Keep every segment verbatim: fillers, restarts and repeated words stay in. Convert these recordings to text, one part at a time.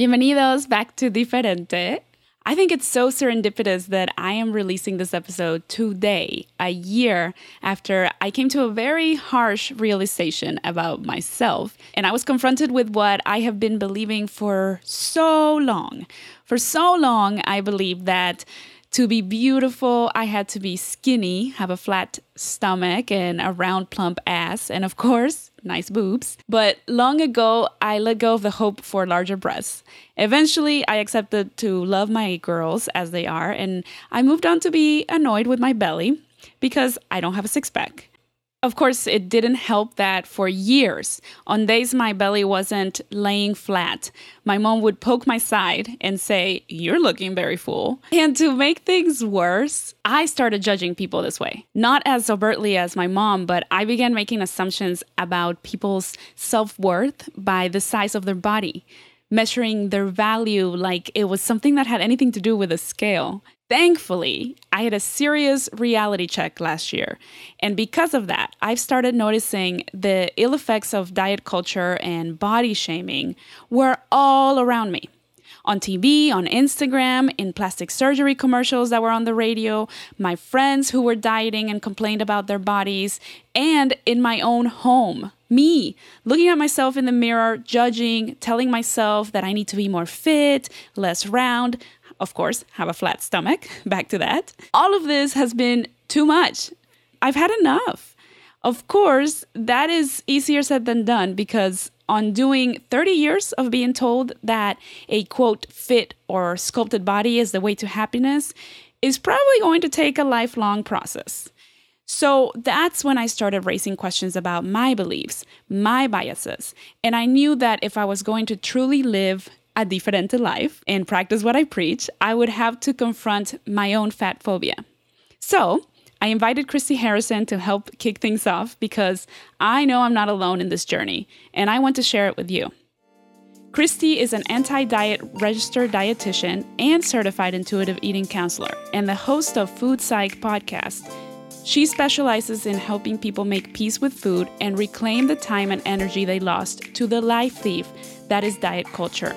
Bienvenidos back to Diferente. I think it's so serendipitous that I am releasing this episode today, a year after I came to a very harsh realization about myself, and I was confronted with what I have been believing for so long. For so long, I believed that to be beautiful, I had to be skinny, have a flat stomach and a round, plump ass, and of course, nice boobs. But long ago, I let go of the hope for larger breasts. Eventually, I accepted to love my girls as they are, and I moved on to be annoyed with my belly because I don't have a six-pack. Of course, it didn't help that for years, on days my belly wasn't laying flat, my mom would poke my side and say, "You're looking very full." And to make things worse, I started judging people this way. Not as overtly as my mom, but I began making assumptions about people's self-worth by the size of their body, measuring their value like it was something that had anything to do with a scale. Thankfully, I had a serious reality check last year, and because of that, I've started noticing the ill effects of diet culture and body shaming were all around me. On T V, on Instagram, in plastic surgery commercials that were on the radio, my friends who were dieting and complained about their bodies, and in my own home. Me, looking at myself in the mirror, judging, telling myself that I need to be more fit, less round, of course, have a flat stomach, back to that. All of this has been too much. I've had enough. Of course, that is easier said than done because on doing thirty years of being told that a, quote, fit or sculpted body is the way to happiness is probably going to take a lifelong process. So that's when I started raising questions about my beliefs, my biases, and I knew that if I was going to truly live a diferente life and practice what I preach, I would have to confront my own fat phobia. So I invited Christy Harrison to help kick things off because I know I'm not alone in this journey and I want to share it with you. Christy is an anti-diet registered dietitian and certified intuitive eating counselor and the host of Food Psych podcast. She specializes in helping people make peace with food and reclaim the time and energy they lost to the life thief that is diet culture.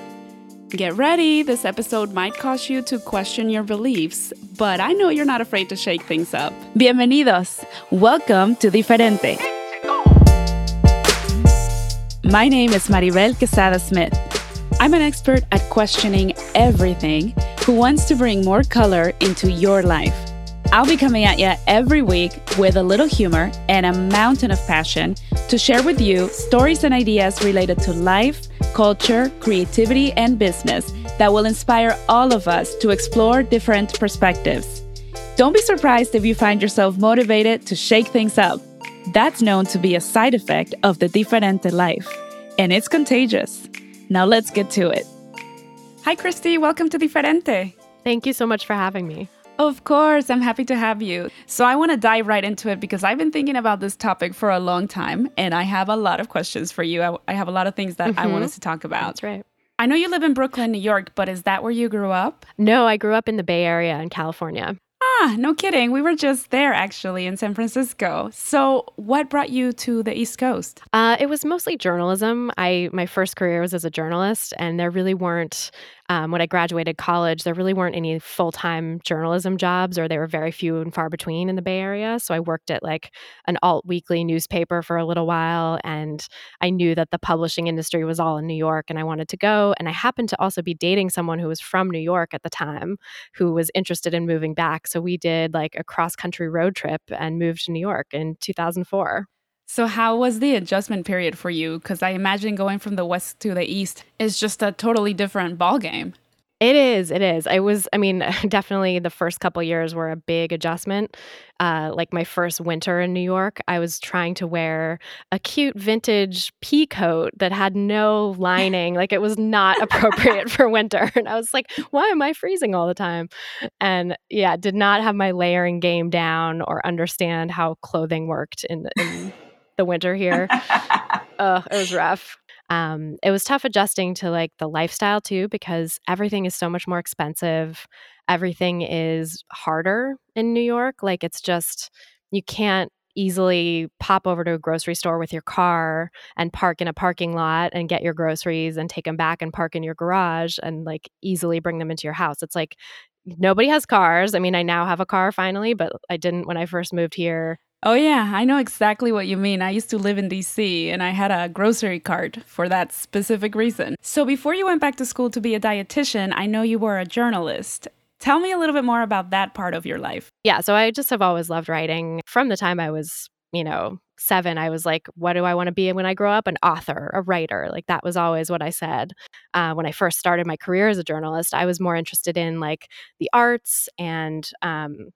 Get ready, this episode might cause you to question your beliefs, but I know you're not afraid to shake things up. Bienvenidos! Welcome to Diferente. My name is Maribel Quesada Smith. I'm an expert at questioning everything who wants to bring more color into your life. I'll be coming at you every week with a little humor and a mountain of passion to share with you stories and ideas related to life, culture, creativity, and business that will inspire all of us to explore different perspectives. Don't be surprised if you find yourself motivated to shake things up. That's known to be a side effect of the Diferente life, and it's contagious. Now let's get to it. Hi, Christy. Welcome to Diferente. Thank you so much for having me. Of course, I'm happy to have you. So I want to dive right into it because I've been thinking about this topic for a long time and I have a lot of questions for you. I, I have a lot of things that mm-hmm. I want us to talk about. That's right. I know you live in Brooklyn, New York, but is that where you grew up? No, I grew up in the Bay Area in California. Ah, no kidding. We were just there actually in San Francisco. So what brought you to the East Coast? Uh, it was mostly journalism. I my first career was as a journalist, and there really weren't, um, when I graduated college, there really weren't any full-time journalism jobs, or they were very few and far between in the Bay Area. So I worked at like an alt-weekly newspaper for a little while, and I knew that the publishing industry was all in New York, and I wanted to go. And I happened to also be dating someone who was from New York at the time, who was interested in moving back. So we did like a cross-country road trip and moved to New York in two thousand four. So how was the adjustment period for you? Because I imagine going from the West to the East is just a totally different ballgame. It is. It is. I was, I mean, definitely the first couple of years were a big adjustment. Uh, like my first winter in New York, I was trying to wear a cute vintage pea coat that had no lining. Like it was not appropriate for winter. And I was like, why am I freezing all the time? And yeah, did not have my layering game down or understand how clothing worked in the, in the winter here. Oh, it was rough. Um, it was tough adjusting to like the lifestyle too, because everything is so much more expensive. Everything is harder in New York. Like it's just, you can't easily pop over to a grocery store with your car and park in a parking lot and get your groceries and take them back and park in your garage and like easily bring them into your house. It's like nobody has cars. I mean, I now have a car finally, but I didn't when I first moved here. Oh, yeah. I know exactly what you mean. I used to live in D C and I had a grocery cart for that specific reason. So before you went back to school to be a dietitian, I know you were a journalist. Tell me a little bit more about that part of your life. Yeah. So I just have always loved writing. From the time I was, you know, seven, I was like, what do I want to be when I grow up? An author, a writer. Like that was always what I said. Uh, when I first started my career as a journalist, I was more interested in like the arts and, um,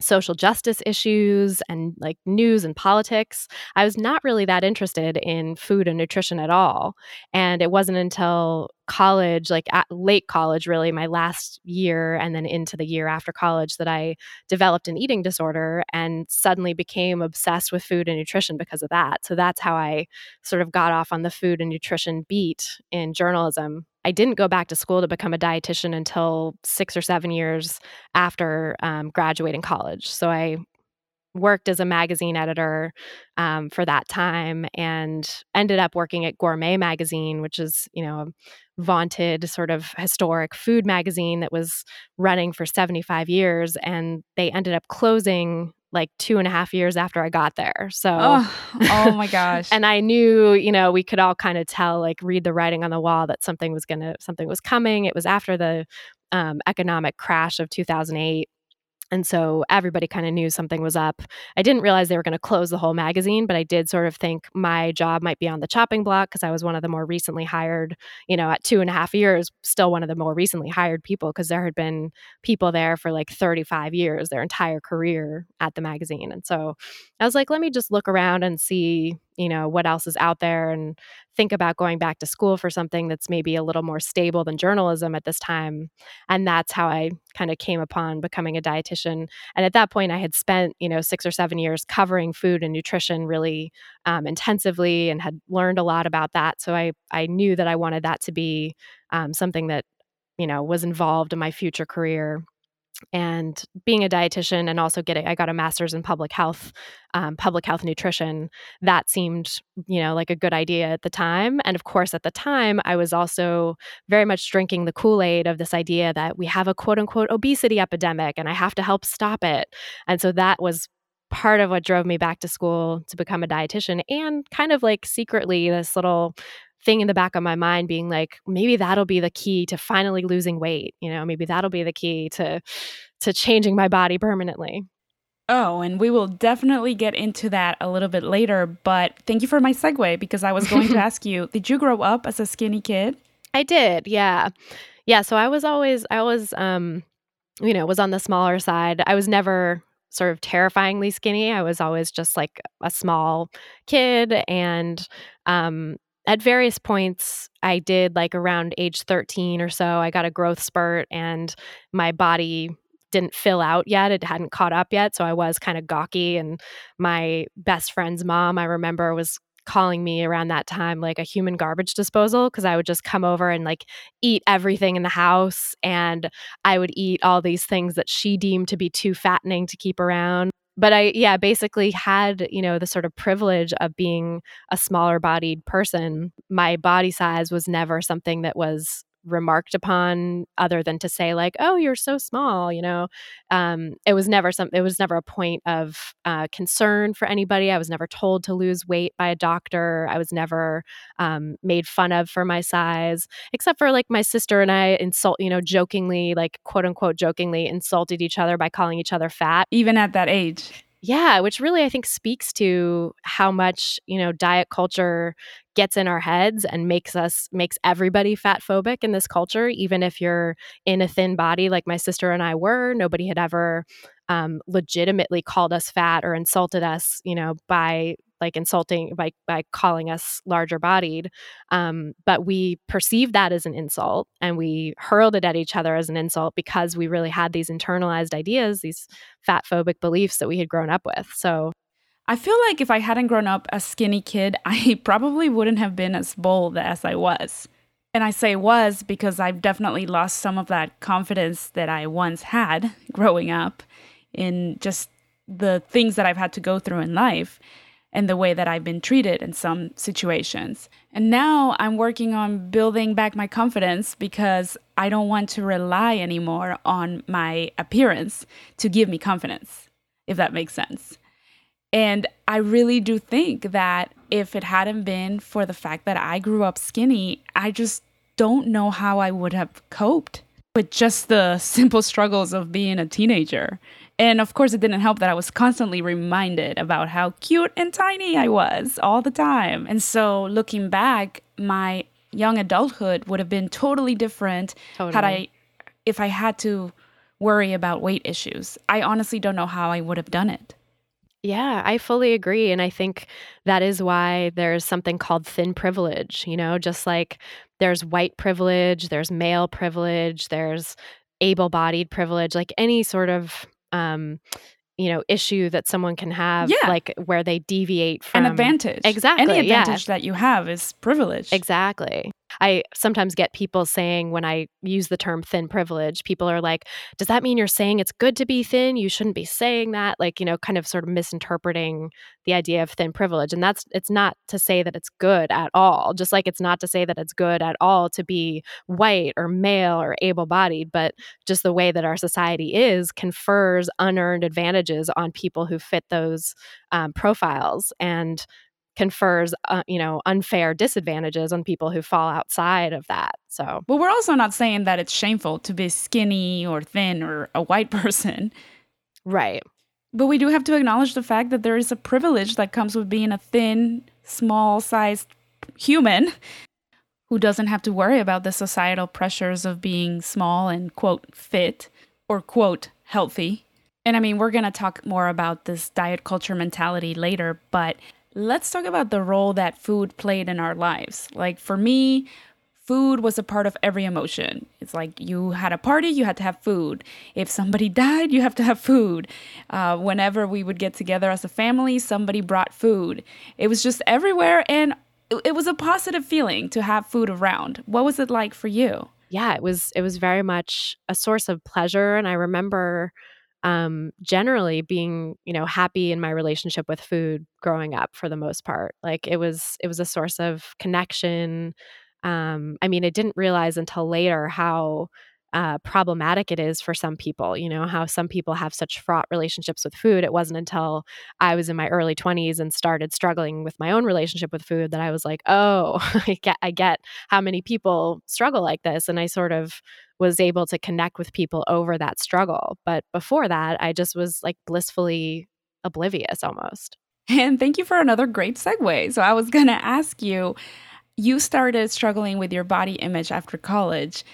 social justice issues and like news and politics. I was not really that interested in food and nutrition at all. And it wasn't until college, like at late college, really my last year and then into the year after college, that I developed an eating disorder and suddenly became obsessed with food and nutrition because of that. So that's how I sort of got off on the food and nutrition beat in journalism. I didn't go back to school to become a dietitian until six or seven years after um, graduating college. So I worked as a magazine editor um, for that time and ended up working at Gourmet Magazine, which is, you know, a vaunted sort of historic food magazine that was running for seventy-five years. And they ended up closing like two and a half years after I got there. So, oh, oh my gosh. And I knew, you know, we could all kind of tell, like read the writing on the wall that something was going to, something was coming. It was after the um, economic crash of two thousand eight. And so everybody kind of knew something was up. I didn't realize they were going to close the whole magazine, but I did sort of think my job might be on the chopping block because I was one of the more recently hired, you know, at two and a half years, still one of the more recently hired people because there had been people there for like thirty-five years, their entire career at the magazine. And so I was like, let me just look around and see, you know, what else is out there and think about going back to school for something that's maybe a little more stable than journalism at this time. And that's how I kind of came upon becoming a dietitian. And at that point, I had spent, you know, six or seven years covering food and nutrition really um, intensively and had learned a lot about that. So I, I knew that I wanted that to be um, something that, you know, was involved in my future career. And being a dietitian and also getting, I got a master's in public health, um, public health nutrition, that seemed, you know, like a good idea at the time. And of course, at the time, I was also very much drinking the Kool-Aid of this idea that we have a quote unquote obesity epidemic and I have to help stop it. And so that was part of what drove me back to school to become a dietitian and kind of like secretly this little thing in the back of my mind being like, maybe that'll be the key to finally losing weight. You know, maybe that'll be the key to to changing my body permanently. Oh, and we will definitely get into that a little bit later. But thank you for my segue, because I was going to ask you, did you grow up as a skinny kid? I did. Yeah. Yeah. So I was always, I was, um, you know, was on the smaller side. I was never sort of terrifyingly skinny. I was always just like a small kid. And, um, at various points, I did like around age thirteen or so, I got a growth spurt and my body didn't fill out yet. It hadn't caught up yet. So I was kind of gawky. And my best friend's mom, I remember, was calling me around that time like a human garbage disposal because I would just come over and like eat everything in the house. And I would eat all these things that she deemed to be too fattening to keep around. But I, yeah, basically had, you know, the sort of privilege of being a smaller bodied person. My body size was never something that was remarked upon other than to say like, oh, you're so small, you know. Um, it was never some, it was never a point of uh, concern for anybody. I was never told to lose weight by a doctor. I was never um, made fun of for my size, except for like my sister and I insult, you know, jokingly, like quote unquote, jokingly insulted each other by calling each other fat. Even at that age. Yeah, which really I think speaks to how much, you know, diet culture gets in our heads and makes us, makes everybody fat phobic in this culture. Even if you're in a thin body, like my sister and I were, nobody had ever um, legitimately called us fat or insulted us, you know, by like insulting, by, by calling us larger bodied. Um, but we perceived that as an insult and we hurled it at each other as an insult because we really had these internalized ideas, these fat phobic beliefs that we had grown up with. So I feel like if I hadn't grown up a skinny kid, I probably wouldn't have been as bold as I was. And I say was because I've definitely lost some of that confidence that I once had growing up in just the things that I've had to go through in life and the way that I've been treated in some situations. And now I'm working on building back my confidence because I don't want to rely anymore on my appearance to give me confidence, if that makes sense. And I really do think that if it hadn't been for the fact that I grew up skinny, I just don't know how I would have coped with just the simple struggles of being a teenager. And of course, it didn't help that I was constantly reminded about how cute and tiny I was all the time. And so looking back, my young adulthood would have been totally different totally. had I, if I had to worry about weight issues. I honestly don't know how I would have done it. Yeah, I fully agree. And I think that is why there's something called thin privilege, you know, just like there's white privilege, there's male privilege, there's able-bodied privilege, like any sort of, um, you know, issue that someone can have, yeah. like where they deviate from. An advantage. Exactly. Any advantage yeah. that you have is privilege. Exactly. I sometimes get people saying when I use the term thin privilege, people are like, does that mean you're saying it's good to be thin? You shouldn't be saying that. Like, you know, kind of sort of misinterpreting the idea of thin privilege. And that's, it's not to say that it's good at all. Just like it's not to say that it's good at all to be white or male or able-bodied, but just the way that our society is confers unearned advantages on people who fit those um, profiles. And confers, uh, you know, unfair disadvantages on people who fall outside of that. So, well, we're also not saying that it's shameful to be skinny or thin or a white person. Right. But we do have to acknowledge the fact that there is a privilege that comes with being a thin, small-sized human who doesn't have to worry about the societal pressures of being small and, quote, fit or, quote, healthy. And I mean, we're going to talk more about this diet culture mentality later, but let's talk about the role that food played in our lives. Like for me, food was a part of every emotion. It's like you had a party, you had to have food. If somebody died, you have to have food. Uh, whenever we would get together as a family, somebody brought food. It was just everywhere, and it, it was a positive feeling to have food around. What was it like for you? Yeah, it was. It was very much a source of pleasure, and I remember Um, generally being, you know, happy in my relationship with food growing up for the most part. Like it was, it was a source of connection. Um, I mean, I didn't realize until later how uh, problematic it is for some people, you know, how some people have such fraught relationships with food. It wasn't until I was in my early twenties and started struggling with my own relationship with food that I was like, oh, I get, I get how many people struggle like this. And I sort of was able to connect with people over that struggle. But before that, I just was like blissfully oblivious almost. And thank you for another great segue. So I was going to ask you, you started struggling with your body image after college.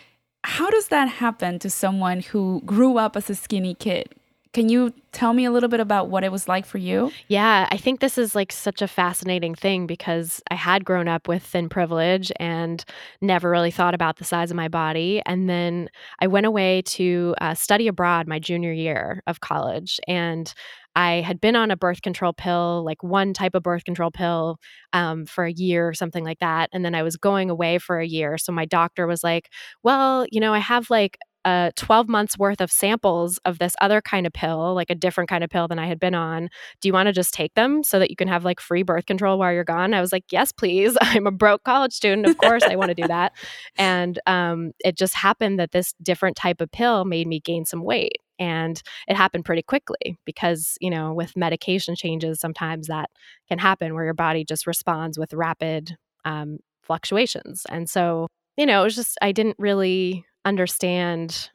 How does that happen to someone who grew up as a skinny kid? Can you tell me a little bit about what it was like for you? Yeah, I think this is like such a fascinating thing because I had grown up with thin privilege and never really thought about the size of my body. And then I went away to uh, study abroad my junior year of college. And I had been on a birth control pill, like one type of birth control pill um, for a year or something like that. And then I was going away for a year. So my doctor was like, well, you know, I have like Uh, twelve months worth of samples of this other kind of pill, like a different kind of pill than I had been on. Do you want to just take them so that you can have like free birth control while you're gone? I was like, yes, please. I'm a broke college student. Of course I want to do that. And um, it just happened that this different type of pill made me gain some weight. And it happened pretty quickly because, you know, with medication changes, sometimes that can happen where your body just responds with rapid um, fluctuations. And so, you know, it was just, I didn't really understand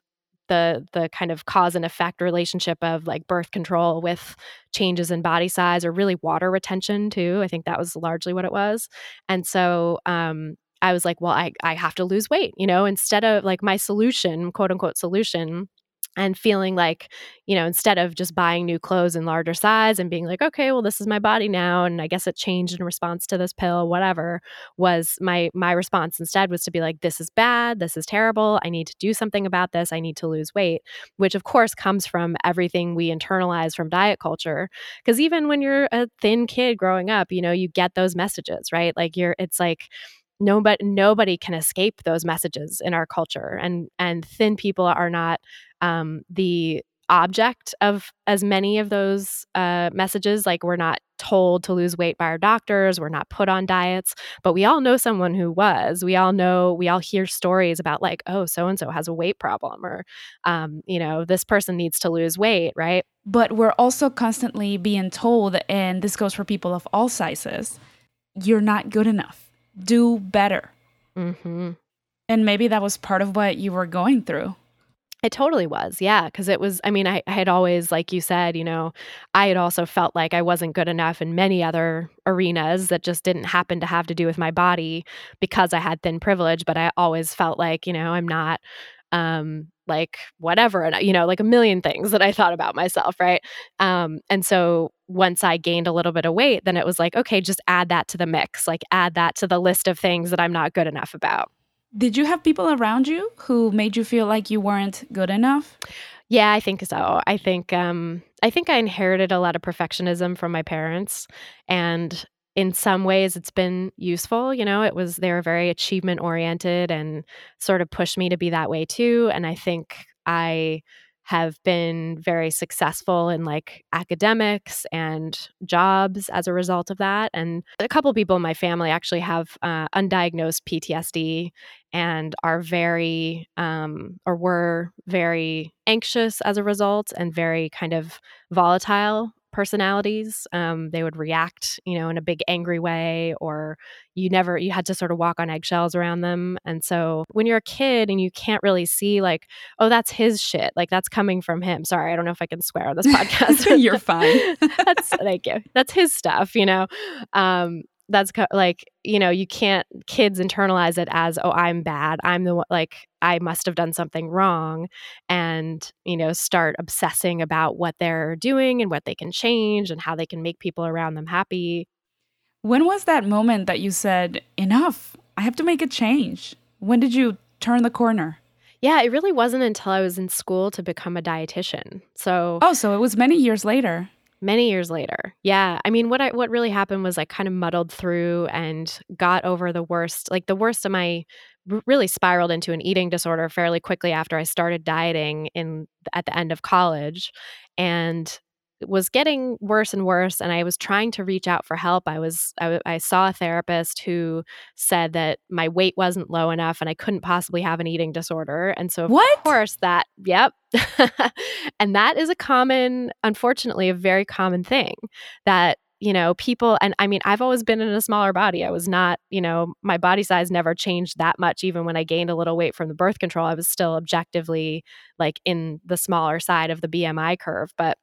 the the kind of cause and effect relationship of like birth control with changes in body size or really water retention too. I think that was largely what it was. And so um, I was like, well, I, I have to lose weight, you know, instead of like my solution, quote unquote solution, and feeling like, you know, instead of just buying new clothes in larger size and being like, okay, well, this is my body now, and I guess it changed in response to this pill, whatever, was my my response instead was to be like, this is bad, this is terrible, I need to do something about this, I need to lose weight, which of course comes from everything we internalize from diet culture. Because even when you're a thin kid growing up, you know, you get those messages, right? Like you're, it's like, Nobody, nobody can escape those messages in our culture, and and thin people are not um, the object of as many of those uh, messages. Like, we're not told to lose weight by our doctors. We're not put on diets, but we all know someone who was. We all know, we all hear stories about like, oh, so-and-so has a weight problem, or, um, you know, this person needs to lose weight, right? But we're also constantly being told, and this goes for people of all sizes, you're not good enough. Do better. Mm-hmm. And maybe that was part of what you were going through. It totally was, yeah, because it was, I mean, I, I had always, like you said, you know, I had also felt like I wasn't good enough in many other arenas that just didn't happen to have to do with my body because I had thin privilege, but I always felt like, you know, I'm not um, like whatever, and you know, like a million things that I thought about myself, right? Um, and so once I gained a little bit of weight, then it was like, okay, just add that to the mix, like add that to the list of things that I'm not good enough about. Did you have people around you who made you feel like you weren't good enough? Yeah, I think so. I think um, I think I inherited a lot of perfectionism from my parents, and in some ways it's been useful. You know, it was they were very achievement oriented and sort of pushed me to be that way too. And I think I have been very successful in like academics and jobs as a result of that. And a couple people in my family actually have uh, undiagnosed P T S D and are very, um, or were very anxious as a result, and very kind of volatile personalities. Um, they would react, you know, in a big angry way, or you never, you had to sort of walk on eggshells around them. And so when you're a kid and you can't really see like, oh, that's his shit. Like that's coming from him. Sorry. I don't know if I can swear on this podcast. You're fine. That's, thank you. That's his stuff, you know? Um, that's co- like, you know, you can't, kids internalize it as, oh, I'm bad. I'm the one, like, I must have done something wrong, and, you know, start obsessing about what they're doing and what they can change and how they can make people around them happy. When was that moment that you said, enough, I have to make a change? When did you turn the corner? Yeah, it really wasn't until I was in school to become a dietitian. So, oh, so it was many years later. Many years later. Yeah. I mean, what I what really happened was I kind of muddled through and got over the worst, like the worst of my, really spiraled into an eating disorder fairly quickly after I started dieting in at the end of college, and it was getting worse and worse. And I was trying to reach out for help. I was I, I saw a therapist who said that my weight wasn't low enough and I couldn't possibly have an eating disorder. And so, of what? course, that, yep. And that is a common, unfortunately, a very common thing that, you know, people, and I mean, I've always been in a smaller body. I was not, you know, my body size never changed that much. Even when I gained a little weight from the birth control, I was still objectively like in the smaller side of the B M I curve. But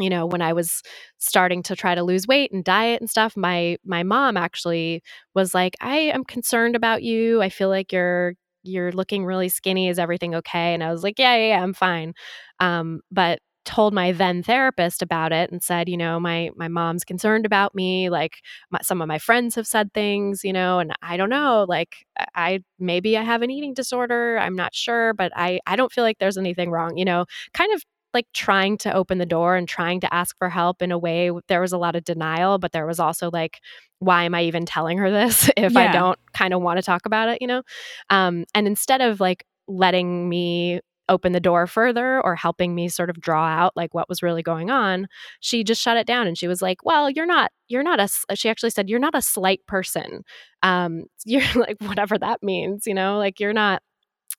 you know, when I was starting to try to lose weight and diet and stuff, my my mom actually was like, I am concerned about you. I feel like you're you're looking really skinny. Is everything okay? And I was like, yeah, yeah, yeah, I'm fine. Um, but told my then therapist about it and said, you know, my my mom's concerned about me. Like my, some of my friends have said things, you know, and I don't know, like I maybe I have an eating disorder. I'm not sure, but I, I don't feel like there's anything wrong, you know, kind of like trying to open the door and trying to ask for help in a way. There was a lot of denial, but there was also like, why am I even telling her this if yeah. I don't kind of want to talk about it, you know? Um, and instead of like letting me open the door further or helping me sort of draw out like what was really going on, she just shut it down. And she was like, well, you're not, you're not a, she actually said, you're not a slight person. Um, you're like, whatever that means, you know, like you're not,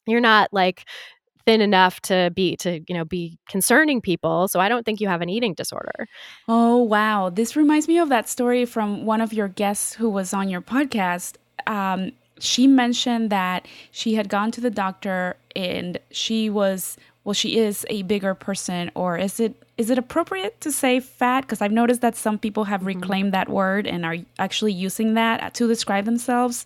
you're not like, thin enough to be to you know be concerning people, so I don't think you have an eating disorder. Oh wow, this reminds me of that story from one of your guests who was on your podcast. Um, she mentioned that she had gone to the doctor and she was well, she is a bigger person, or is it is it appropriate to say fat? Because I've noticed that some people have reclaimed that word and are actually using that to describe themselves.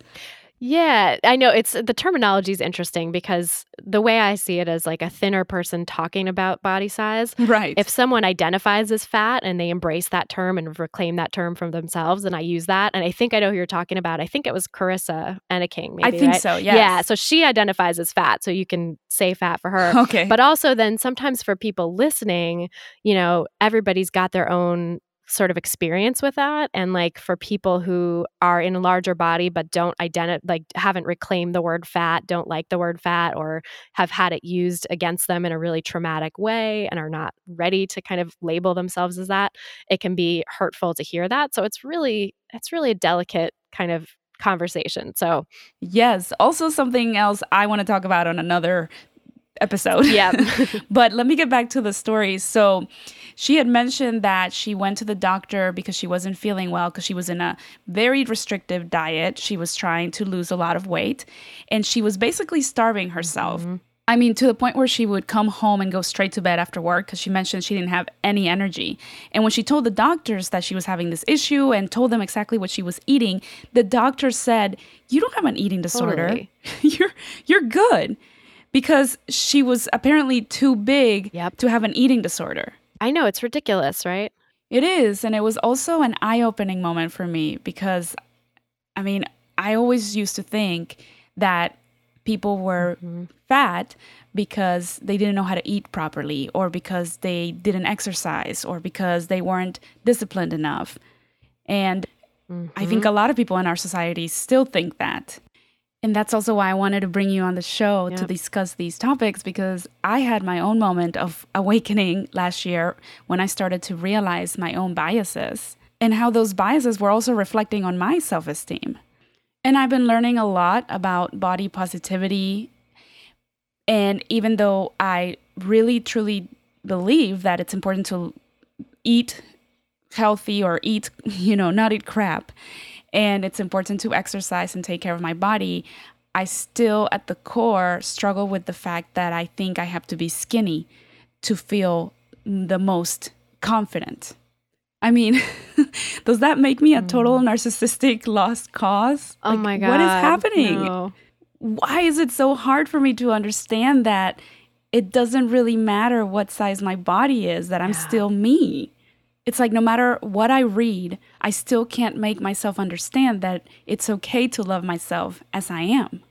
Yeah, I know it's the terminology is interesting because the way I see it is like a thinner person talking about body size. Right. If someone identifies as fat and they embrace that term and reclaim that term from themselves, and I use that, and I think I know who you're talking about. I think it was Carissa Enakin, maybe. I think right? so, yes. Yeah, so she identifies as fat, so you can say fat for her. Okay. But also then sometimes for people listening, you know, everybody's got their own sort of experience with that. And like for people who are in a larger body, but don't identify, like haven't reclaimed the word fat, don't like the word fat, or have had it used against them in a really traumatic way and are not ready to kind of label themselves as that, it can be hurtful to hear that. So it's really, it's really a delicate kind of conversation. So yes. Also something else I want to talk about on another episode. Yeah. But let me get back to the story. So she had mentioned that she went to the doctor because she wasn't feeling well, because she was in a very restrictive diet. She was trying to lose a lot of weight and she was basically starving herself. Mm-hmm. I mean, to the point where she would come home and go straight to bed after work because she mentioned she didn't have any energy. And when she told the doctors that she was having this issue and told them exactly what she was eating, the doctor said, "You don't have an eating disorder. Totally. you're you're good." Because she was apparently too big yep. to have an eating disorder. I know, it's ridiculous, right? It is, and it was also an eye-opening moment for me because, I mean, I always used to think that people were mm-hmm. fat because they didn't know how to eat properly or because they didn't exercise or because they weren't disciplined enough. And mm-hmm. I think a lot of people in our society still think that. And that's also why I wanted to bring you on the show yep. to discuss these topics, because I had my own moment of awakening last year when I started to realize my own biases and how those biases were also reflecting on my self-esteem. And I've been learning a lot about body positivity. And even though I really, truly believe that it's important to eat healthy or eat, you know, not eat crap, and it's important to exercise and take care of my body, I still, at the core, struggle with the fact that I think I have to be skinny to feel the most confident. I mean, does that make me a total narcissistic lost cause? Oh like, my God. What is happening? No. Why is it so hard for me to understand that it doesn't really matter what size my body is, that I'm yeah. still me? It's like no matter what I read, I still can't make myself understand that it's okay to love myself as I am.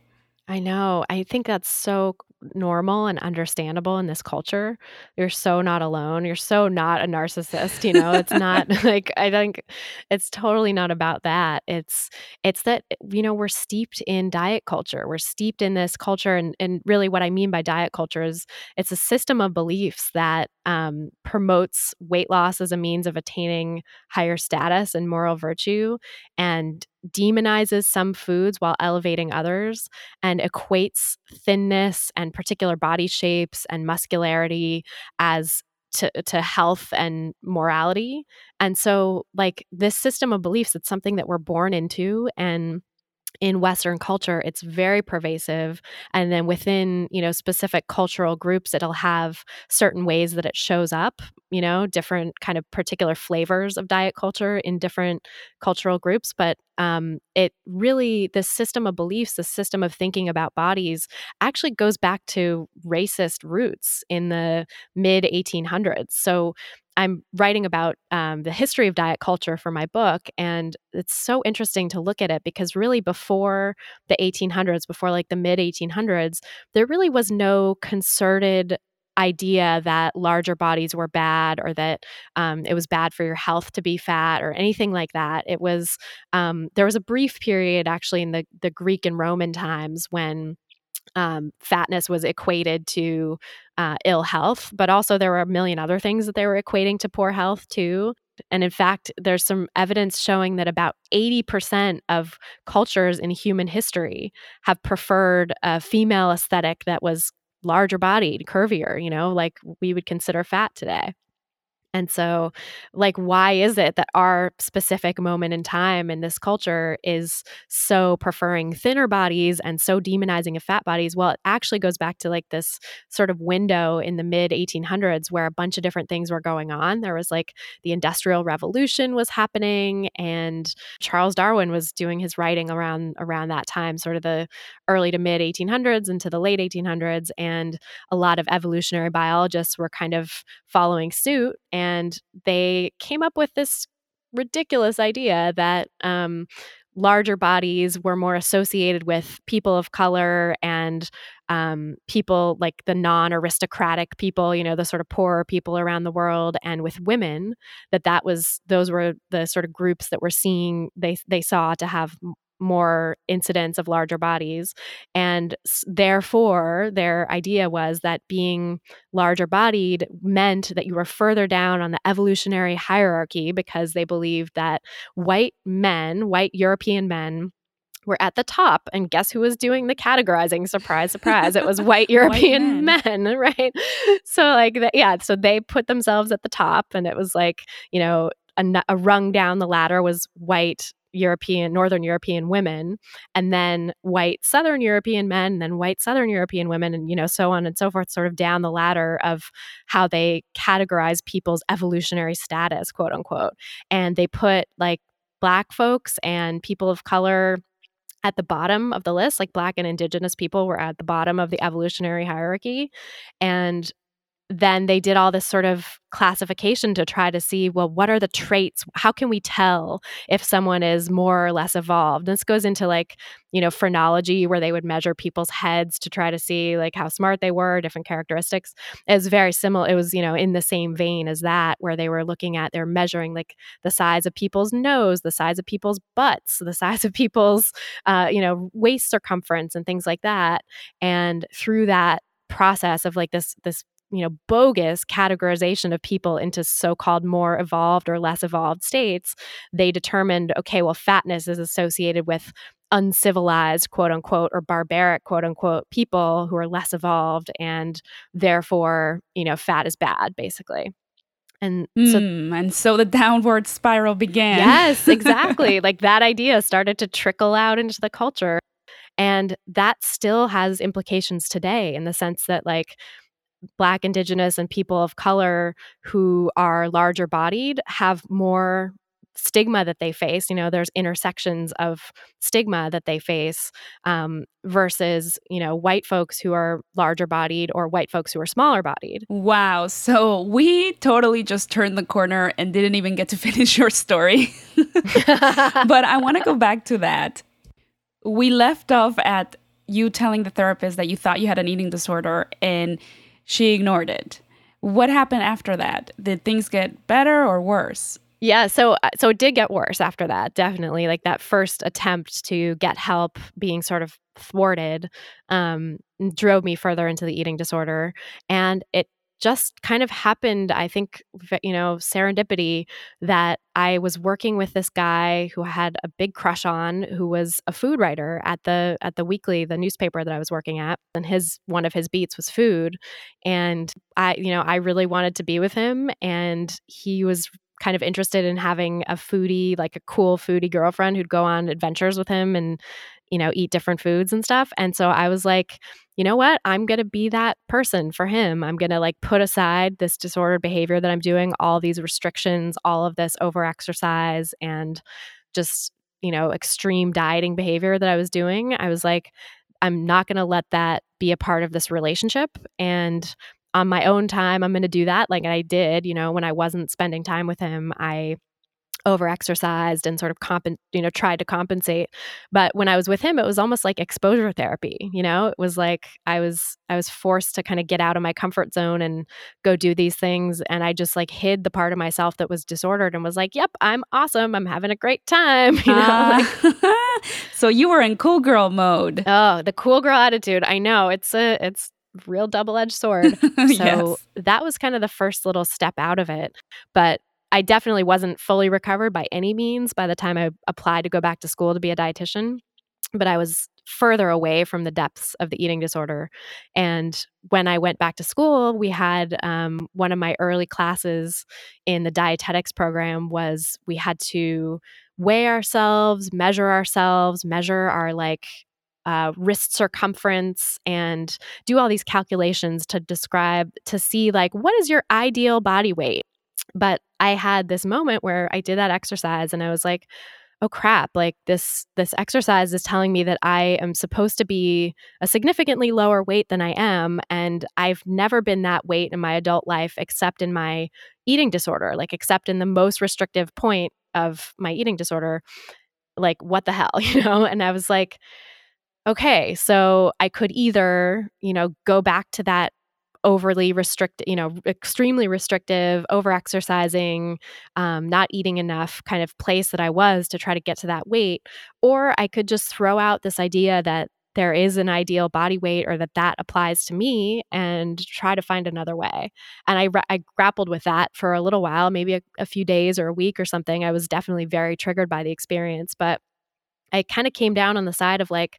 I know. I think that's so normal and understandable in this culture. You're so not alone. You're so not a narcissist. You know, it's not like, I think it's totally not about that. It's, it's that, you know, we're steeped in diet culture. We're steeped in this culture. And, and really what I mean by diet culture is it's a system of beliefs that um, promotes weight loss as a means of attaining higher status and moral virtue, and demonizes some foods while elevating others, and equates thinness and particular body shapes and muscularity as to, to health and morality. And so like this system of beliefs, it's something that we're born into, and in Western culture, it's very pervasive. And then within, you know, specific cultural groups, it'll have certain ways that it shows up, you know, different kind of particular flavors of diet culture in different cultural groups. But um, it really, this system of beliefs, this system of thinking about bodies actually goes back to racist roots in the mid eighteen hundreds. So I'm writing about um, the history of diet culture for my book, and it's so interesting to look at it because really before the eighteen hundreds, before like the mid eighteen hundreds, there really was no concerted idea that larger bodies were bad or that um, it was bad for your health to be fat or anything like that. It was um, there was a brief period actually in the the Greek and Roman times when Um, fatness was equated to uh, ill health, but also there were a million other things that they were equating to poor health too. And in fact, there's some evidence showing that about eighty percent of cultures in human history have preferred a female aesthetic that was larger bodied, curvier, you know, like we would consider fat today. And so, like, why is it that our specific moment in time in this culture is so preferring thinner bodies and so demonizing of fat bodies? Well, it actually goes back to like this sort of window in the mid eighteen hundreds where a bunch of different things were going on. There was like the Industrial Revolution was happening, and Charles Darwin was doing his writing around around that time, sort of the early to mid eighteen hundreds into the late eighteen hundreds. And a lot of evolutionary biologists were kind of following suit. And And they came up with this ridiculous idea that um, larger bodies were more associated with people of color and um, people like the non-aristocratic people, you know, the sort of poorer people around the world, and with women, that that was, those were the sort of groups that were seeing, they they saw to have more incidence of larger bodies. And therefore, their idea was that being larger bodied meant that you were further down on the evolutionary hierarchy, because they believed that white men, white European men, were at the top. And guess who was doing the categorizing? Surprise, surprise. It was white European white men. men, right? So like, the, yeah, so they put themselves at the top, and it was like, you know, a, a rung down the ladder was white European, Northern European women, and then white Southern European men, and then white Southern European women, and, you know, so on and so forth, sort of down the ladder of how they categorize people's evolutionary status, quote unquote. And they put like Black folks and people of color at the bottom of the list, like Black and Indigenous people were at the bottom of the evolutionary hierarchy. And then they did all this sort of classification to try to see, well, what are the traits? How can we tell if someone is more or less evolved? And this goes into like, you know, phrenology, where they would measure people's heads to try to see like how smart they were, different characteristics. It was very similar. It was, you know, in the same vein as that, where they were looking at, they're measuring like the size of people's nose, the size of people's butts, the size of people's, uh, you know, waist circumference and things like that. And through that process of like this, this, you know, bogus categorization of people into so-called more evolved or less evolved states, they determined, okay, well, fatness is associated with uncivilized, quote unquote, or barbaric, quote unquote, people who are less evolved, and therefore, you know, fat is bad, basically. And so, mm, and so the downward spiral began. Yes, exactly. Like that idea started to trickle out into the culture. And that still has implications today, in the sense that like Black, Indigenous, and people of color who are larger bodied have more stigma that they face. You know, there's intersections of stigma that they face um, versus, you know, white folks who are larger bodied or white folks who are smaller bodied. Wow. So we totally just turned the corner and didn't even get to finish your story. But I want to go back to that. We left off at you telling the therapist that you thought you had an eating disorder and she ignored it. What happened after that? Did things get better or worse? Yeah, so so it did get worse after that, definitely. Like that first attempt to get help being sort of thwarted um, drove me further into the eating disorder. And it just kind of happened, I think, you know, serendipity, that I was working with this guy who I had a big crush on, who was a food writer at the at the Weekly, the newspaper that I was working at, and his one of his beats was food, and I, you know, I really wanted to be with him, and he was kind of interested in having a foodie, like a cool foodie girlfriend who'd go on adventures with him and, you know, eat different foods and stuff. And so I was like, you know what? I'm going to be that person for him. I'm going to like put aside this disordered behavior that I'm doing, all these restrictions, all of this overexercise and just, you know, extreme dieting behavior that I was doing. I was like, I'm not going to let that be a part of this relationship. And on my own time, I'm going to do that. Like, and I did, you know, when I wasn't spending time with him, I overexercised and sort of comp- you know, tried to compensate. But when I was with him, it was almost like exposure therapy. You know, it was like I was I was forced to kind of get out of my comfort zone and go do these things. And I just like hid the part of myself that was disordered and was like, yep, I'm awesome. I'm having a great time. You know, uh, like, so you were in cool girl mode. Oh, the cool girl attitude. I know it's a it's. real double-edged sword. So yes. That was kind of the first little step out of it. But I definitely wasn't fully recovered by any means by the time I applied to go back to school to be a dietitian. But I was further away from the depths of the eating disorder. And when I went back to school, we had um, one of my early classes in the dietetics program was we had to weigh ourselves, measure ourselves, measure our like Uh, wrist circumference and do all these calculations to describe, to see like, what is your ideal body weight? But I had this moment where I did that exercise and I was like, oh crap, like this this exercise is telling me that I am supposed to be a significantly lower weight than I am. And I've never been that weight in my adult life, except in my eating disorder, like except in the most restrictive point of my eating disorder. like, what the hell, you know? And I was like, okay, so I could either, you know, go back to that overly restricted, you know, extremely restrictive, over-exercising, um, not eating enough kind of place that I was to try to get to that weight. Or I could just throw out this idea that there is an ideal body weight or that that applies to me and try to find another way. And I, ra- I grappled with that for a little while, maybe a, a few days or a week or something. I was definitely very triggered by the experience, but I kind of came down on the side of like,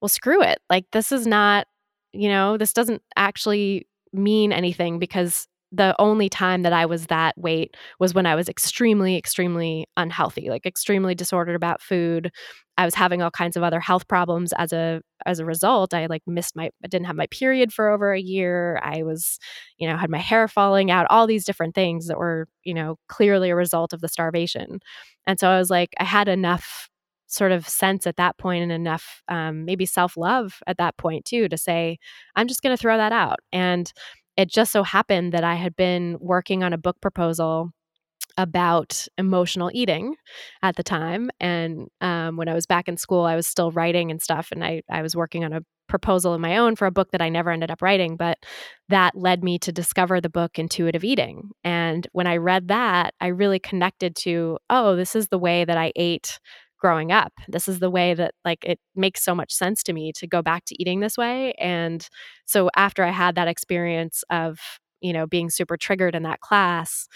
well, screw it. Like, this is not, you know, this doesn't actually mean anything, because the only time that I was that weight was when I was extremely, extremely unhealthy, like extremely disordered about food. I was having all kinds of other health problems as a as a result. I like missed my, I didn't have my period for over a year. I was, you know, had my hair falling out, all these different things that were, you know, clearly a result of the starvation. And so I was like, I had enough sort of sense at that point and enough um, maybe self-love at that point too to say, I'm just going to throw that out. And it just so happened that I had been working on a book proposal about emotional eating at the time. And um, when I was back in school, I was still writing and stuff. And I, I was working on a proposal of my own for a book that I never ended up writing. But that led me to discover the book Intuitive Eating. And when I read that, I really connected to, oh, this is the way that I ate growing up. This is the way that, like, it makes so much sense to me to go back to eating this way. And so after I had that experience of, you know, being super triggered in that class,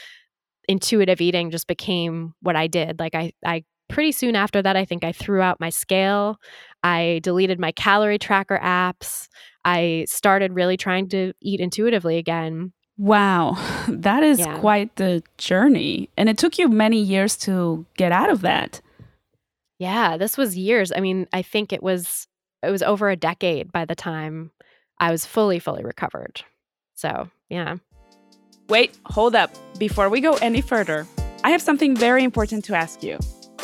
intuitive eating just became what I did. Like, I, I pretty soon after that, I think I threw out my scale. I deleted my calorie tracker apps. I started really trying to eat intuitively again. Wow, that is yeah. quite the journey. And it took you many years to get out of that. Yeah, this was years. I mean, I think it was it was over a decade by the time I was fully, fully recovered. So, yeah. Wait, hold up. Before we go any further, I have something very important to ask you.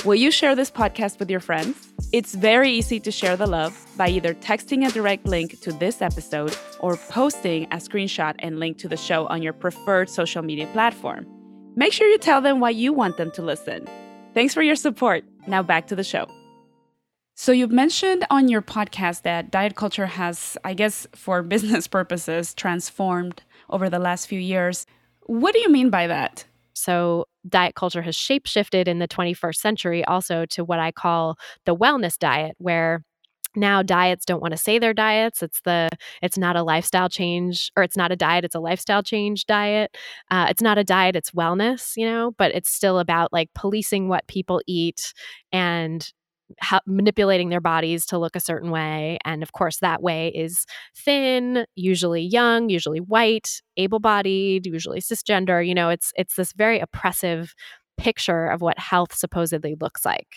Will you share this podcast with your friends? It's very easy to share the love by either texting a direct link to this episode or posting a screenshot and link to the show on your preferred social media platform. Make sure you tell them why you want them to listen. Thanks for your support. Now back to the show. So you've mentioned on your podcast that diet culture has, I guess, for business purposes, transformed over the last few years. What do you mean by that? So diet culture has shape-shifted in the twenty-first century also to what I call the wellness diet, where now diets don't want to say they're diets. It's the it's not a lifestyle change, or it's not a diet, it's a lifestyle change diet. Uh, it's not a diet, it's wellness, you know, but it's still about like policing what people eat and how, manipulating their bodies to look a certain way. And of course, that way is thin, usually young, usually white, able-bodied, usually cisgender. You know, it's it's this very oppressive picture of what health supposedly looks like.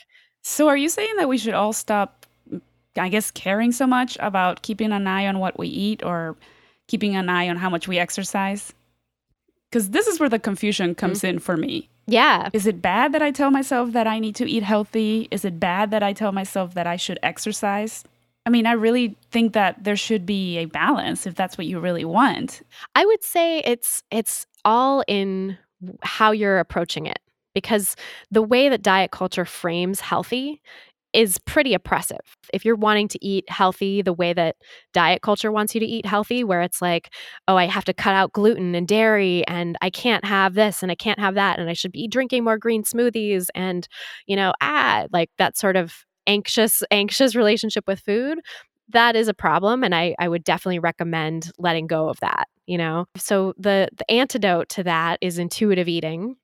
So are you saying that we should all stop, I guess, caring so much about keeping an eye on what we eat or keeping an eye on how much we exercise? Because this is where the confusion comes mm-hmm. in for me. Yeah. Is it bad that I tell myself that I need to eat healthy? Is it bad that I tell myself that I should exercise? I mean, I really think that there should be a balance if that's what you really want. I would say it's it's all in how you're approaching it, because the way that diet culture frames healthy is pretty oppressive. If you're wanting to eat healthy the way that diet culture wants you to eat healthy, where it's like, oh, I have to cut out gluten and dairy, and I can't have this, and I can't have that, and I should be drinking more green smoothies, and, you know, ah, like that sort of anxious, anxious relationship with food, that is a problem. And I, I would definitely recommend letting go of that, you know? So the, the antidote to that is intuitive eating,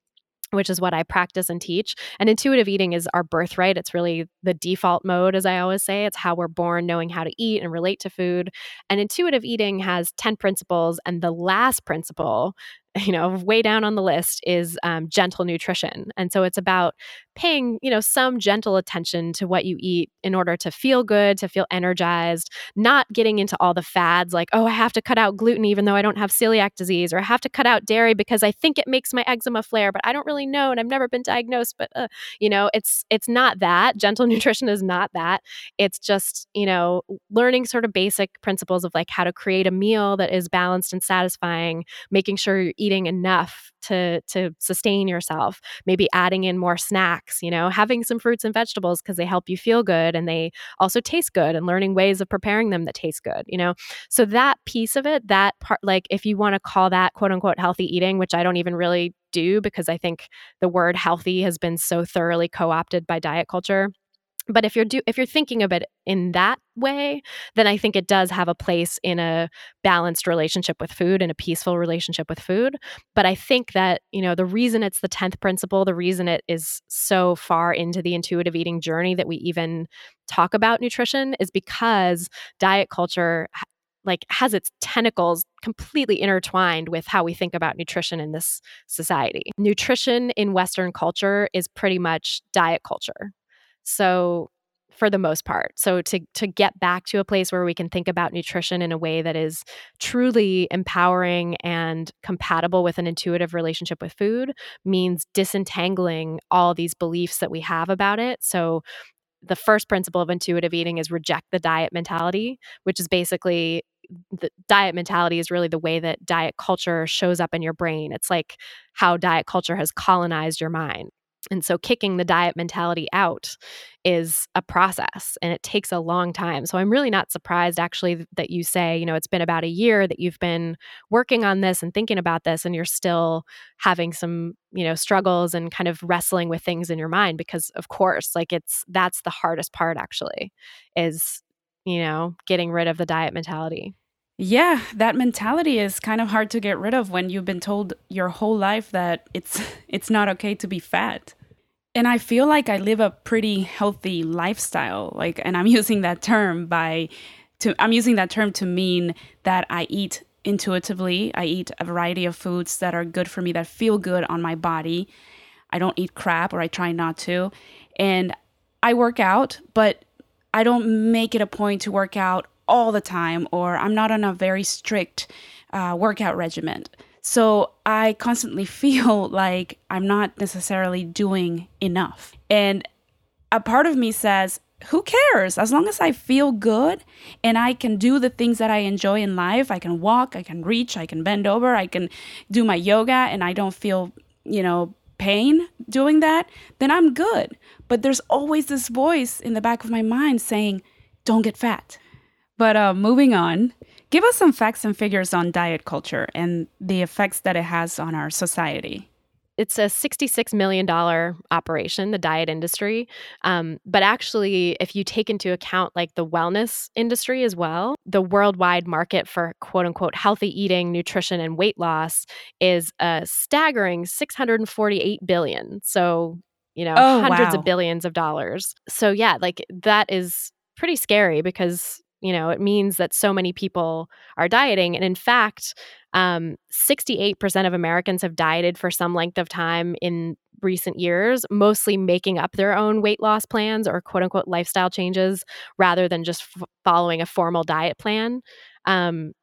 which is what I practice and teach. And intuitive eating is our birthright. It's really the default mode, as I always say. It's how we're born knowing how to eat and relate to food. And intuitive eating has ten principles. And the last principle, you know, way down on the list is um, gentle nutrition. And so it's about paying, you know, some gentle attention to what you eat in order to feel good, to feel energized, not getting into all the fads like, oh, I have to cut out gluten even though I don't have celiac disease, or I have to cut out dairy because I think it makes my eczema flare, but I don't really know and I've never been diagnosed. But, uh, you know, it's it's not that. Gentle nutrition is not that. It's just, you know, learning sort of basic principles of like how to create a meal that is balanced and satisfying, making sure you're eating eating enough to to sustain yourself, maybe adding in more snacks, you know, having some fruits and vegetables because they help you feel good and they also taste good, and learning ways of preparing them that taste good, you know. So that piece of it, that part, like if you want to call that quote unquote healthy eating, which I don't even really do because I think the word healthy has been so thoroughly co-opted by diet culture. But if you're do if you're thinking of it in that way, then I think it does have a place in a balanced relationship with food and a peaceful relationship with food. But I think that, you know, the reason it's the tenth principle, the reason it is so far into the intuitive eating journey that we even talk about nutrition is because diet culture like has its tentacles completely intertwined with how we think about nutrition in this society. Nutrition in Western culture is pretty much diet culture. So for the most part, so to to get back to a place where we can think about nutrition in a way that is truly empowering and compatible with an intuitive relationship with food means disentangling all these beliefs that we have about it. So the first principle of intuitive eating is reject the diet mentality, which is basically the diet mentality is really the way that diet culture shows up in your brain. It's like how diet culture has colonized your mind. And so kicking the diet mentality out is a process and it takes a long time. So I'm really not surprised actually that you say, you know, it's been about a year that you've been working on this and thinking about this and you're still having some, you know, struggles and kind of wrestling with things in your mind, because of course, like it's, that's the hardest part actually is, you know, getting rid of the diet mentality. Yeah, that mentality is kind of hard to get rid of when you've been told your whole life that it's it's not okay to be fat. And I feel like I live a pretty healthy lifestyle, like, and I'm using that term by to I'm using that term to mean that I eat intuitively. I eat a variety of foods that are good for me, that feel good on my body. I don't eat crap, or I try not to. And I work out, but I don't make it a point to work out all the time, or I'm not on a very strict uh, workout regimen. So I constantly feel like I'm not necessarily doing enough. And a part of me says, who cares? As long as I feel good and I can do the things that I enjoy in life, I can walk, I can reach, I can bend over, I can do my yoga and I don't feel, you know, pain doing that, then I'm good. But there's always this voice in the back of my mind saying, don't get fat. But uh, moving on, give us some facts and figures on diet culture and the effects that it has on our society. It's a sixty-six million dollars operation, the diet industry. Um, but actually, if you take into account like the wellness industry as well, the worldwide market for quote unquote healthy eating, nutrition, and weight loss is a staggering six hundred forty-eight billion dollars. So, you know, oh, hundreds wow. of billions of dollars. So yeah, like that is pretty scary because, you know, it means that so many people are dieting. And in fact, um, sixty-eight percent of Americans have dieted for some length of time in recent years, mostly making up their own weight loss plans or quote unquote lifestyle changes rather than just f- following a formal diet plan. Um,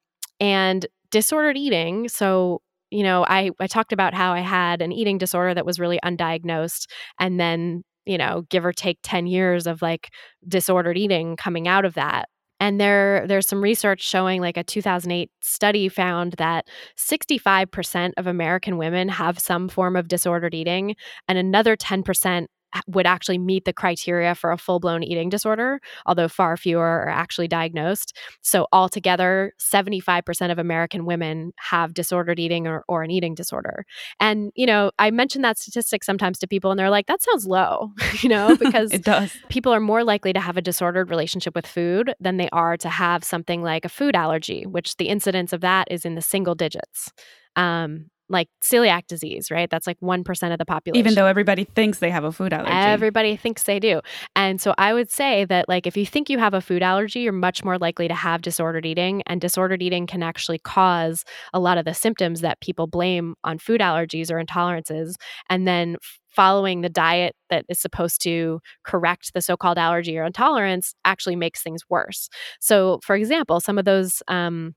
and disordered eating. So, you know, I, I talked about how I had an eating disorder that was really undiagnosed, and then, you know, give or take ten years of like disordered eating coming out of that. And there, there's some research showing like a two thousand eight study found that sixty-five percent of American women have some form of disordered eating, and another ten percent would actually meet the criteria for a full-blown eating disorder, although far fewer are actually diagnosed. So altogether, seventy-five percent of American women have disordered eating or, or an eating disorder. And, you know, I mention that statistic sometimes to people and they're like, that sounds low, you know, because it does. People are more likely to have a disordered relationship with food than they are to have something like a food allergy, which the incidence of that is in the single digits. Um, like celiac disease, right? That's like one percent of the population. Even though everybody thinks they have a food allergy. Everybody thinks they do. And so I would say that like if you think you have a food allergy, you're much more likely to have disordered eating, and disordered eating can actually cause a lot of the symptoms that people blame on food allergies or intolerances. And then following the diet that is supposed to correct the so-called allergy or intolerance actually makes things worse. So for example, some of those um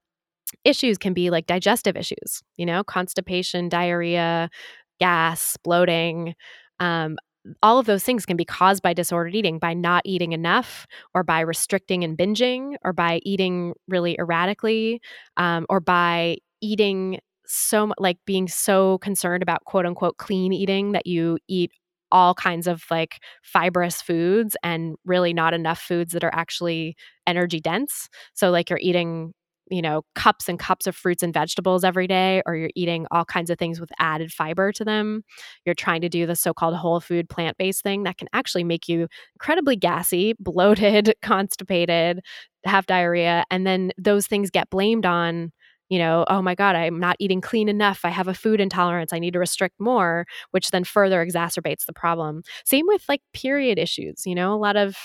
issues can be like digestive issues, you know, constipation, diarrhea, gas, bloating. Um, all of those things can be caused by disordered eating, by not eating enough, or by restricting and binging, or by eating really erratically, um, or by eating so much, like being so concerned about quote unquote clean eating that you eat all kinds of like fibrous foods and really not enough foods that are actually energy dense. So like you're eating, you know, cups and cups of fruits and vegetables every day, or you're eating all kinds of things with added fiber to them. You're trying to do the so-called whole food plant-based thing that can actually make you incredibly gassy, bloated, constipated, have diarrhea. And then those things get blamed on, you know, oh my God, I'm not eating clean enough. I have a food intolerance. I need to restrict more, which then further exacerbates the problem. Same with like period issues. You know, a lot of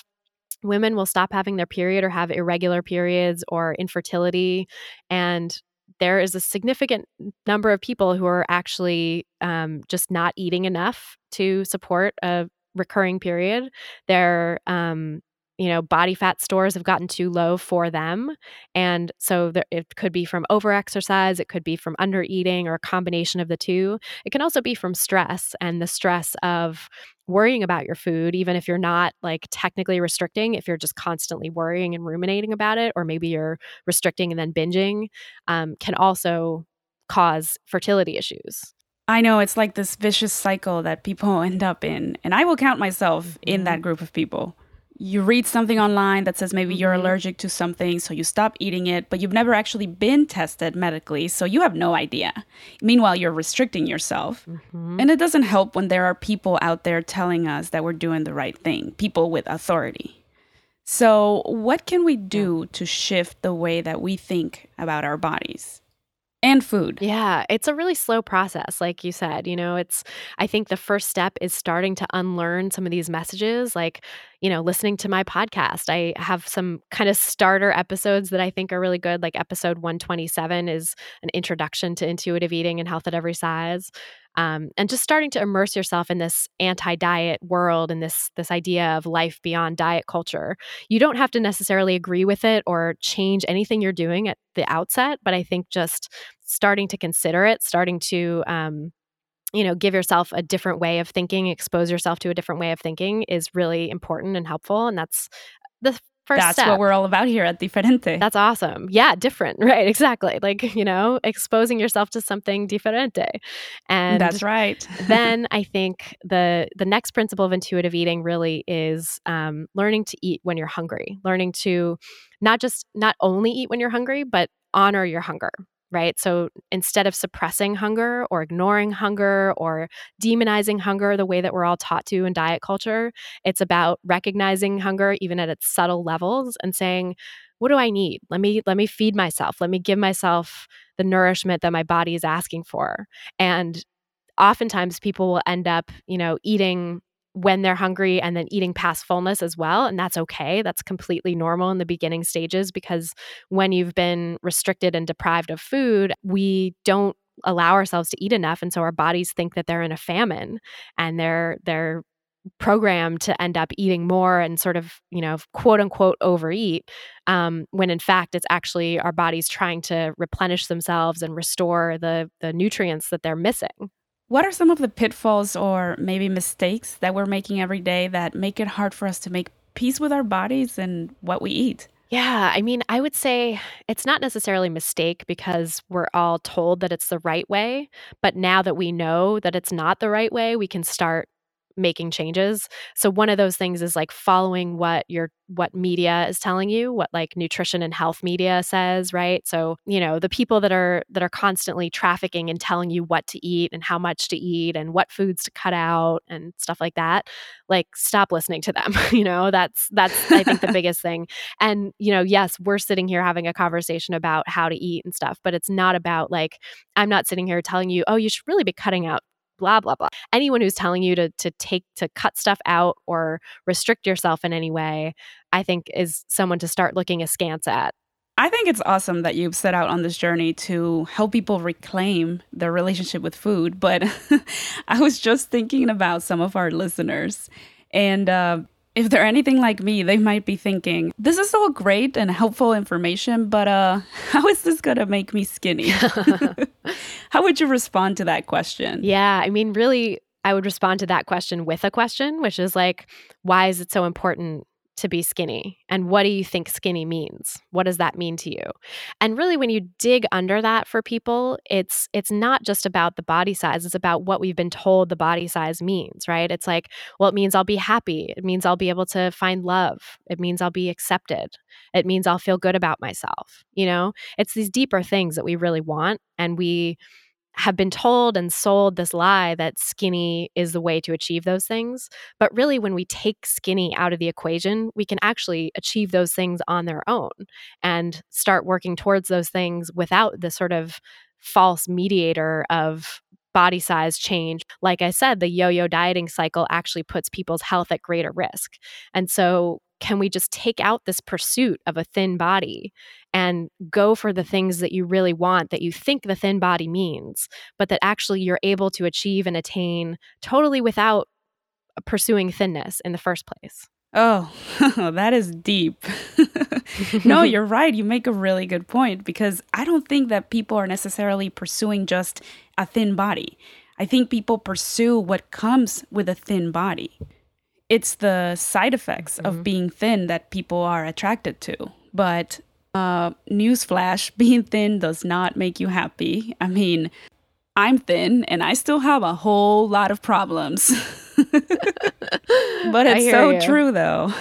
women will stop having their period or have irregular periods or infertility. And there is a significant number of people who are actually um, just not eating enough to support a recurring period. They're, um, you know, body fat stores have gotten too low for them. And so there, it could be from overexercise, it could be from undereating, or a combination of the two. It can also be from stress and the stress of worrying about your food, even if you're not like technically restricting, if you're just constantly worrying and ruminating about it, or maybe you're restricting and then binging, um, can also cause fertility issues. I know, it's like this vicious cycle that people end up in. And I will count myself in that group of people. You read something online that says maybe you're mm-hmm. allergic to something, so you stop eating it, but you've never actually been tested medically, so you have no idea. Meanwhile, you're restricting yourself. Mm-hmm. And it doesn't help when there are people out there telling us that we're doing the right thing, people with authority. So what can we do to shift the way that we think about our bodies? And food. Yeah, it's a really slow process, like you said. You know, it's, I think the first step is starting to unlearn some of these messages, like, you know, listening to my podcast. I have some kind of starter episodes that I think are really good. Like episode one twenty-seven is an introduction to intuitive eating and health at every size. Um, and just starting to immerse yourself in this anti-diet world and this this idea of life beyond diet culture. You don't have to necessarily agree with it or change anything you're doing at the outset, but I think just starting to consider it, starting to um, you know, give yourself a different way of thinking, expose yourself to a different way of thinking is really important and helpful. And that's the First That's step. What we're all about here at Diferente. That's awesome. Yeah, different. Right, exactly. Like, you know, exposing yourself to something diferente. And that's right. Then I think the the next principle of intuitive eating really is um, learning to eat when you're hungry, learning to not just not only eat when you're hungry, but honor your hunger. Right? So instead of suppressing hunger or ignoring hunger or demonizing hunger the way that we're all taught to in diet culture, it's about recognizing hunger even at its subtle levels and saying, what do I need? Let me let me feed myself. Let me give myself the nourishment that my body is asking for. And oftentimes people will end up, you know, eating when they're hungry and then eating past fullness as well. And that's okay. That's completely normal in the beginning stages, because when you've been restricted and deprived of food, we don't allow ourselves to eat enough. And so our bodies think that they're in a famine and they're, they're programmed to end up eating more and sort of, you know, quote unquote overeat, um, when in fact it's actually our bodies trying to replenish themselves and restore the the nutrients that they're missing. What are some of the pitfalls or maybe mistakes that we're making every day that make it hard for us to make peace with our bodies and what we eat? Yeah, I mean, I would say it's not necessarily a mistake because we're all told that it's the right way. But now that we know that it's not the right way, we can start making changes. So one of those things is like following what your what media is telling you, what like nutrition and health media says, right? So, you know, the people that are that are constantly trafficking and telling you what to eat and how much to eat and what foods to cut out and stuff like that, like stop listening to them. You know, that's that's I think the biggest thing. And, you know, yes, we're sitting here having a conversation about how to eat and stuff, but it's not about like, I'm not sitting here telling you, oh, you should really be cutting out blah, blah, blah. Anyone who's telling you to to take to cut stuff out or restrict yourself in any way, I think is someone to start looking askance at. I think it's awesome that you've set out on this journey to help people reclaim their relationship with food. But I was just thinking about some of our listeners. And uh, if they're anything like me, they might be thinking, this is all great and helpful information, but uh, how is this going to make me skinny? How would you respond to that question? Yeah, I mean, really, I would respond to that question with a question, which is like, why is it so important to be skinny? And what do you think skinny means? What does that mean to you? And really, when you dig under that for people, it's it's not just about the body size. It's about what we've been told the body size means, right? It's like, well, it means I'll be happy. It means I'll be able to find love. It means I'll be accepted. It means I'll feel good about myself. You know, it's these deeper things that we really want. And we have been told and sold this lie that skinny is the way to achieve those things. But really, when we take skinny out of the equation, we can actually achieve those things on their own and start working towards those things without the sort of false mediator of body size change. Like I said, the yo-yo dieting cycle actually puts people's health at greater risk. And so can we just take out this pursuit of a thin body and go for the things that you really want, that you think the thin body means, but that actually you're able to achieve and attain totally without pursuing thinness in the first place? Oh, that is deep. No, you're right. You make a really good point, because I don't think that people are necessarily pursuing just a thin body. I think people pursue what comes with a thin body. It's the side effects mm-hmm. of being thin that people are attracted to. But uh, newsflash, being thin does not make you happy. I mean, I'm thin and I still have a whole lot of problems. But it's so you. true, though.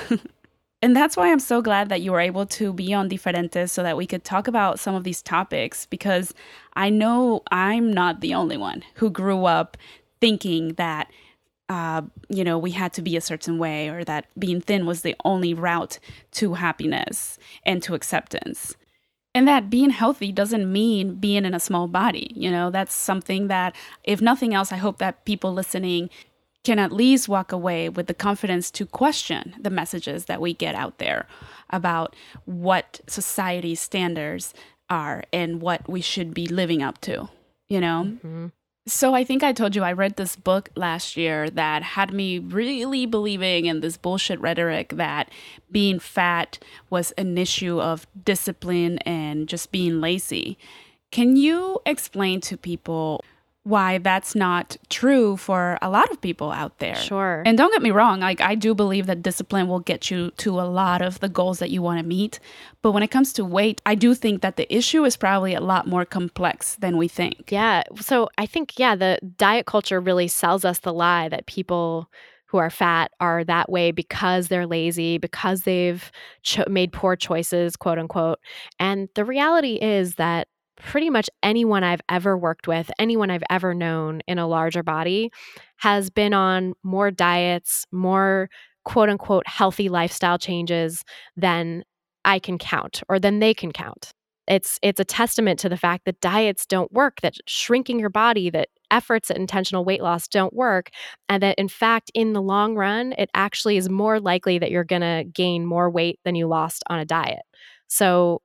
And that's why I'm so glad that you were able to be on Diferente so that we could talk about some of these topics, because I know I'm not the only one who grew up thinking that Uh, you know, we had to be a certain way, or that being thin was the only route to happiness and to acceptance. And that being healthy doesn't mean being in a small body. You know, that's something that, if nothing else, I hope that people listening can at least walk away with the confidence to question the messages that we get out there about what society's standards are and what we should be living up to, you know? Mm-hmm. So I think I told you I read this book last year that had me really believing in this bullshit rhetoric that being fat was an issue of discipline and just being lazy. Can you explain to people why that's not true for a lot of people out there? Sure. And don't get me wrong, like I do believe that discipline will get you to a lot of the goals that you want to meet. But when it comes to weight, I do think that the issue is probably a lot more complex than we think. Yeah. So I think, yeah, the diet culture really sells us the lie that people who are fat are that way because they're lazy, because they've cho- made poor choices, quote unquote. And the reality is that pretty much anyone I've ever worked with, anyone I've ever known in a larger body has been on more diets, more quote unquote healthy lifestyle changes than I can count or than they can count. It's it's a testament to the fact that diets don't work, that shrinking your body, that efforts at intentional weight loss don't work, and that in fact, in the long run, it actually is more likely that you're going to gain more weight than you lost on a diet. So,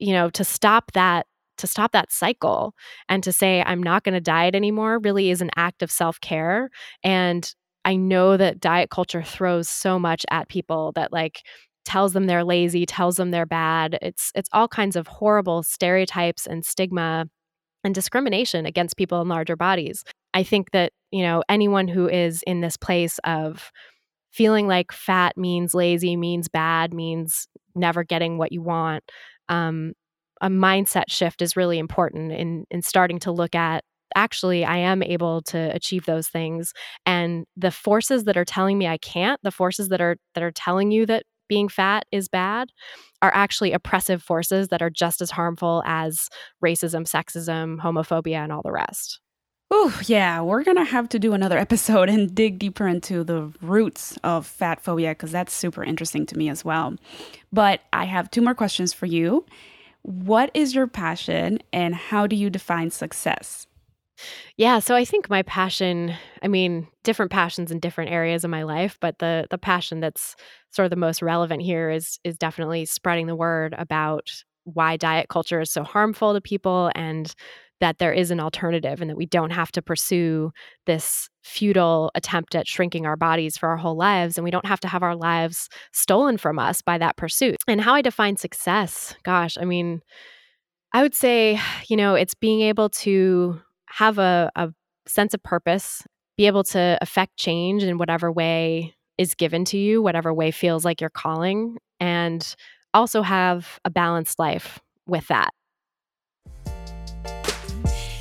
you know, to stop that To stop that cycle and to say, I'm not going to diet anymore really is an act of self-care. And I know that diet culture throws so much at people that like tells them they're lazy, tells them they're bad. It's it's all kinds of horrible stereotypes and stigma and discrimination against people in larger bodies. I think that, you know, anyone who is in this place of feeling like fat means lazy, means bad, means never getting what you want, um, a mindset shift is really important in in starting to look at, actually, I am able to achieve those things. And the forces that are telling me I can't, the forces that are that are telling you that being fat is bad are actually oppressive forces that are just as harmful as racism, sexism, homophobia, and all the rest. Oh, yeah, we're going to have to do another episode and dig deeper into the roots of fat phobia, because that's super interesting to me as well. But I have two more questions for you. What is your passion and how do you define success? Yeah, so I think my passion, I mean, different passions in different areas of my life, but the the passion that's sort of the most relevant here is is definitely spreading the word about why diet culture is so harmful to people and that there is an alternative and that we don't have to pursue this futile attempt at shrinking our bodies for our whole lives. And we don't have to have our lives stolen from us by that pursuit. And how I define success, gosh, I mean, I would say, you know, it's being able to have a, a sense of purpose, be able to affect change in whatever way is given to you, whatever way feels like your calling, and also have a balanced life with that.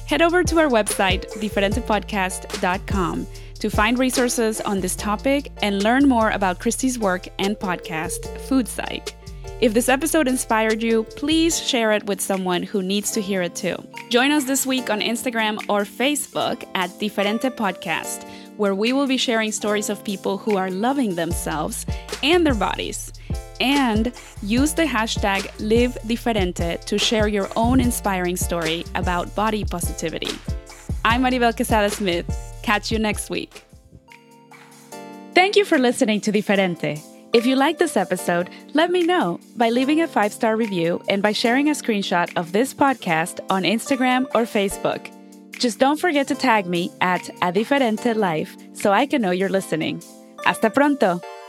Head over to our website, diferente podcast dot com, to find resources on this topic and learn more about Christy's work and podcast, Food Psych. If this episode inspired you, please share it with someone who needs to hear it too. Join us this week on Instagram or Facebook at Diferente Podcast, where we will be sharing stories of people who are loving themselves and their bodies. And use the hashtag LiveDiferente to share your own inspiring story about body positivity. I'm Maribel Quesada-Smith. Catch you next week. Thank you for listening to Diferente. If you like this episode, let me know by leaving a five-star review and by sharing a screenshot of this podcast on Instagram or Facebook. Just don't forget to tag me at A Diferente Life so I can know you're listening. Hasta pronto!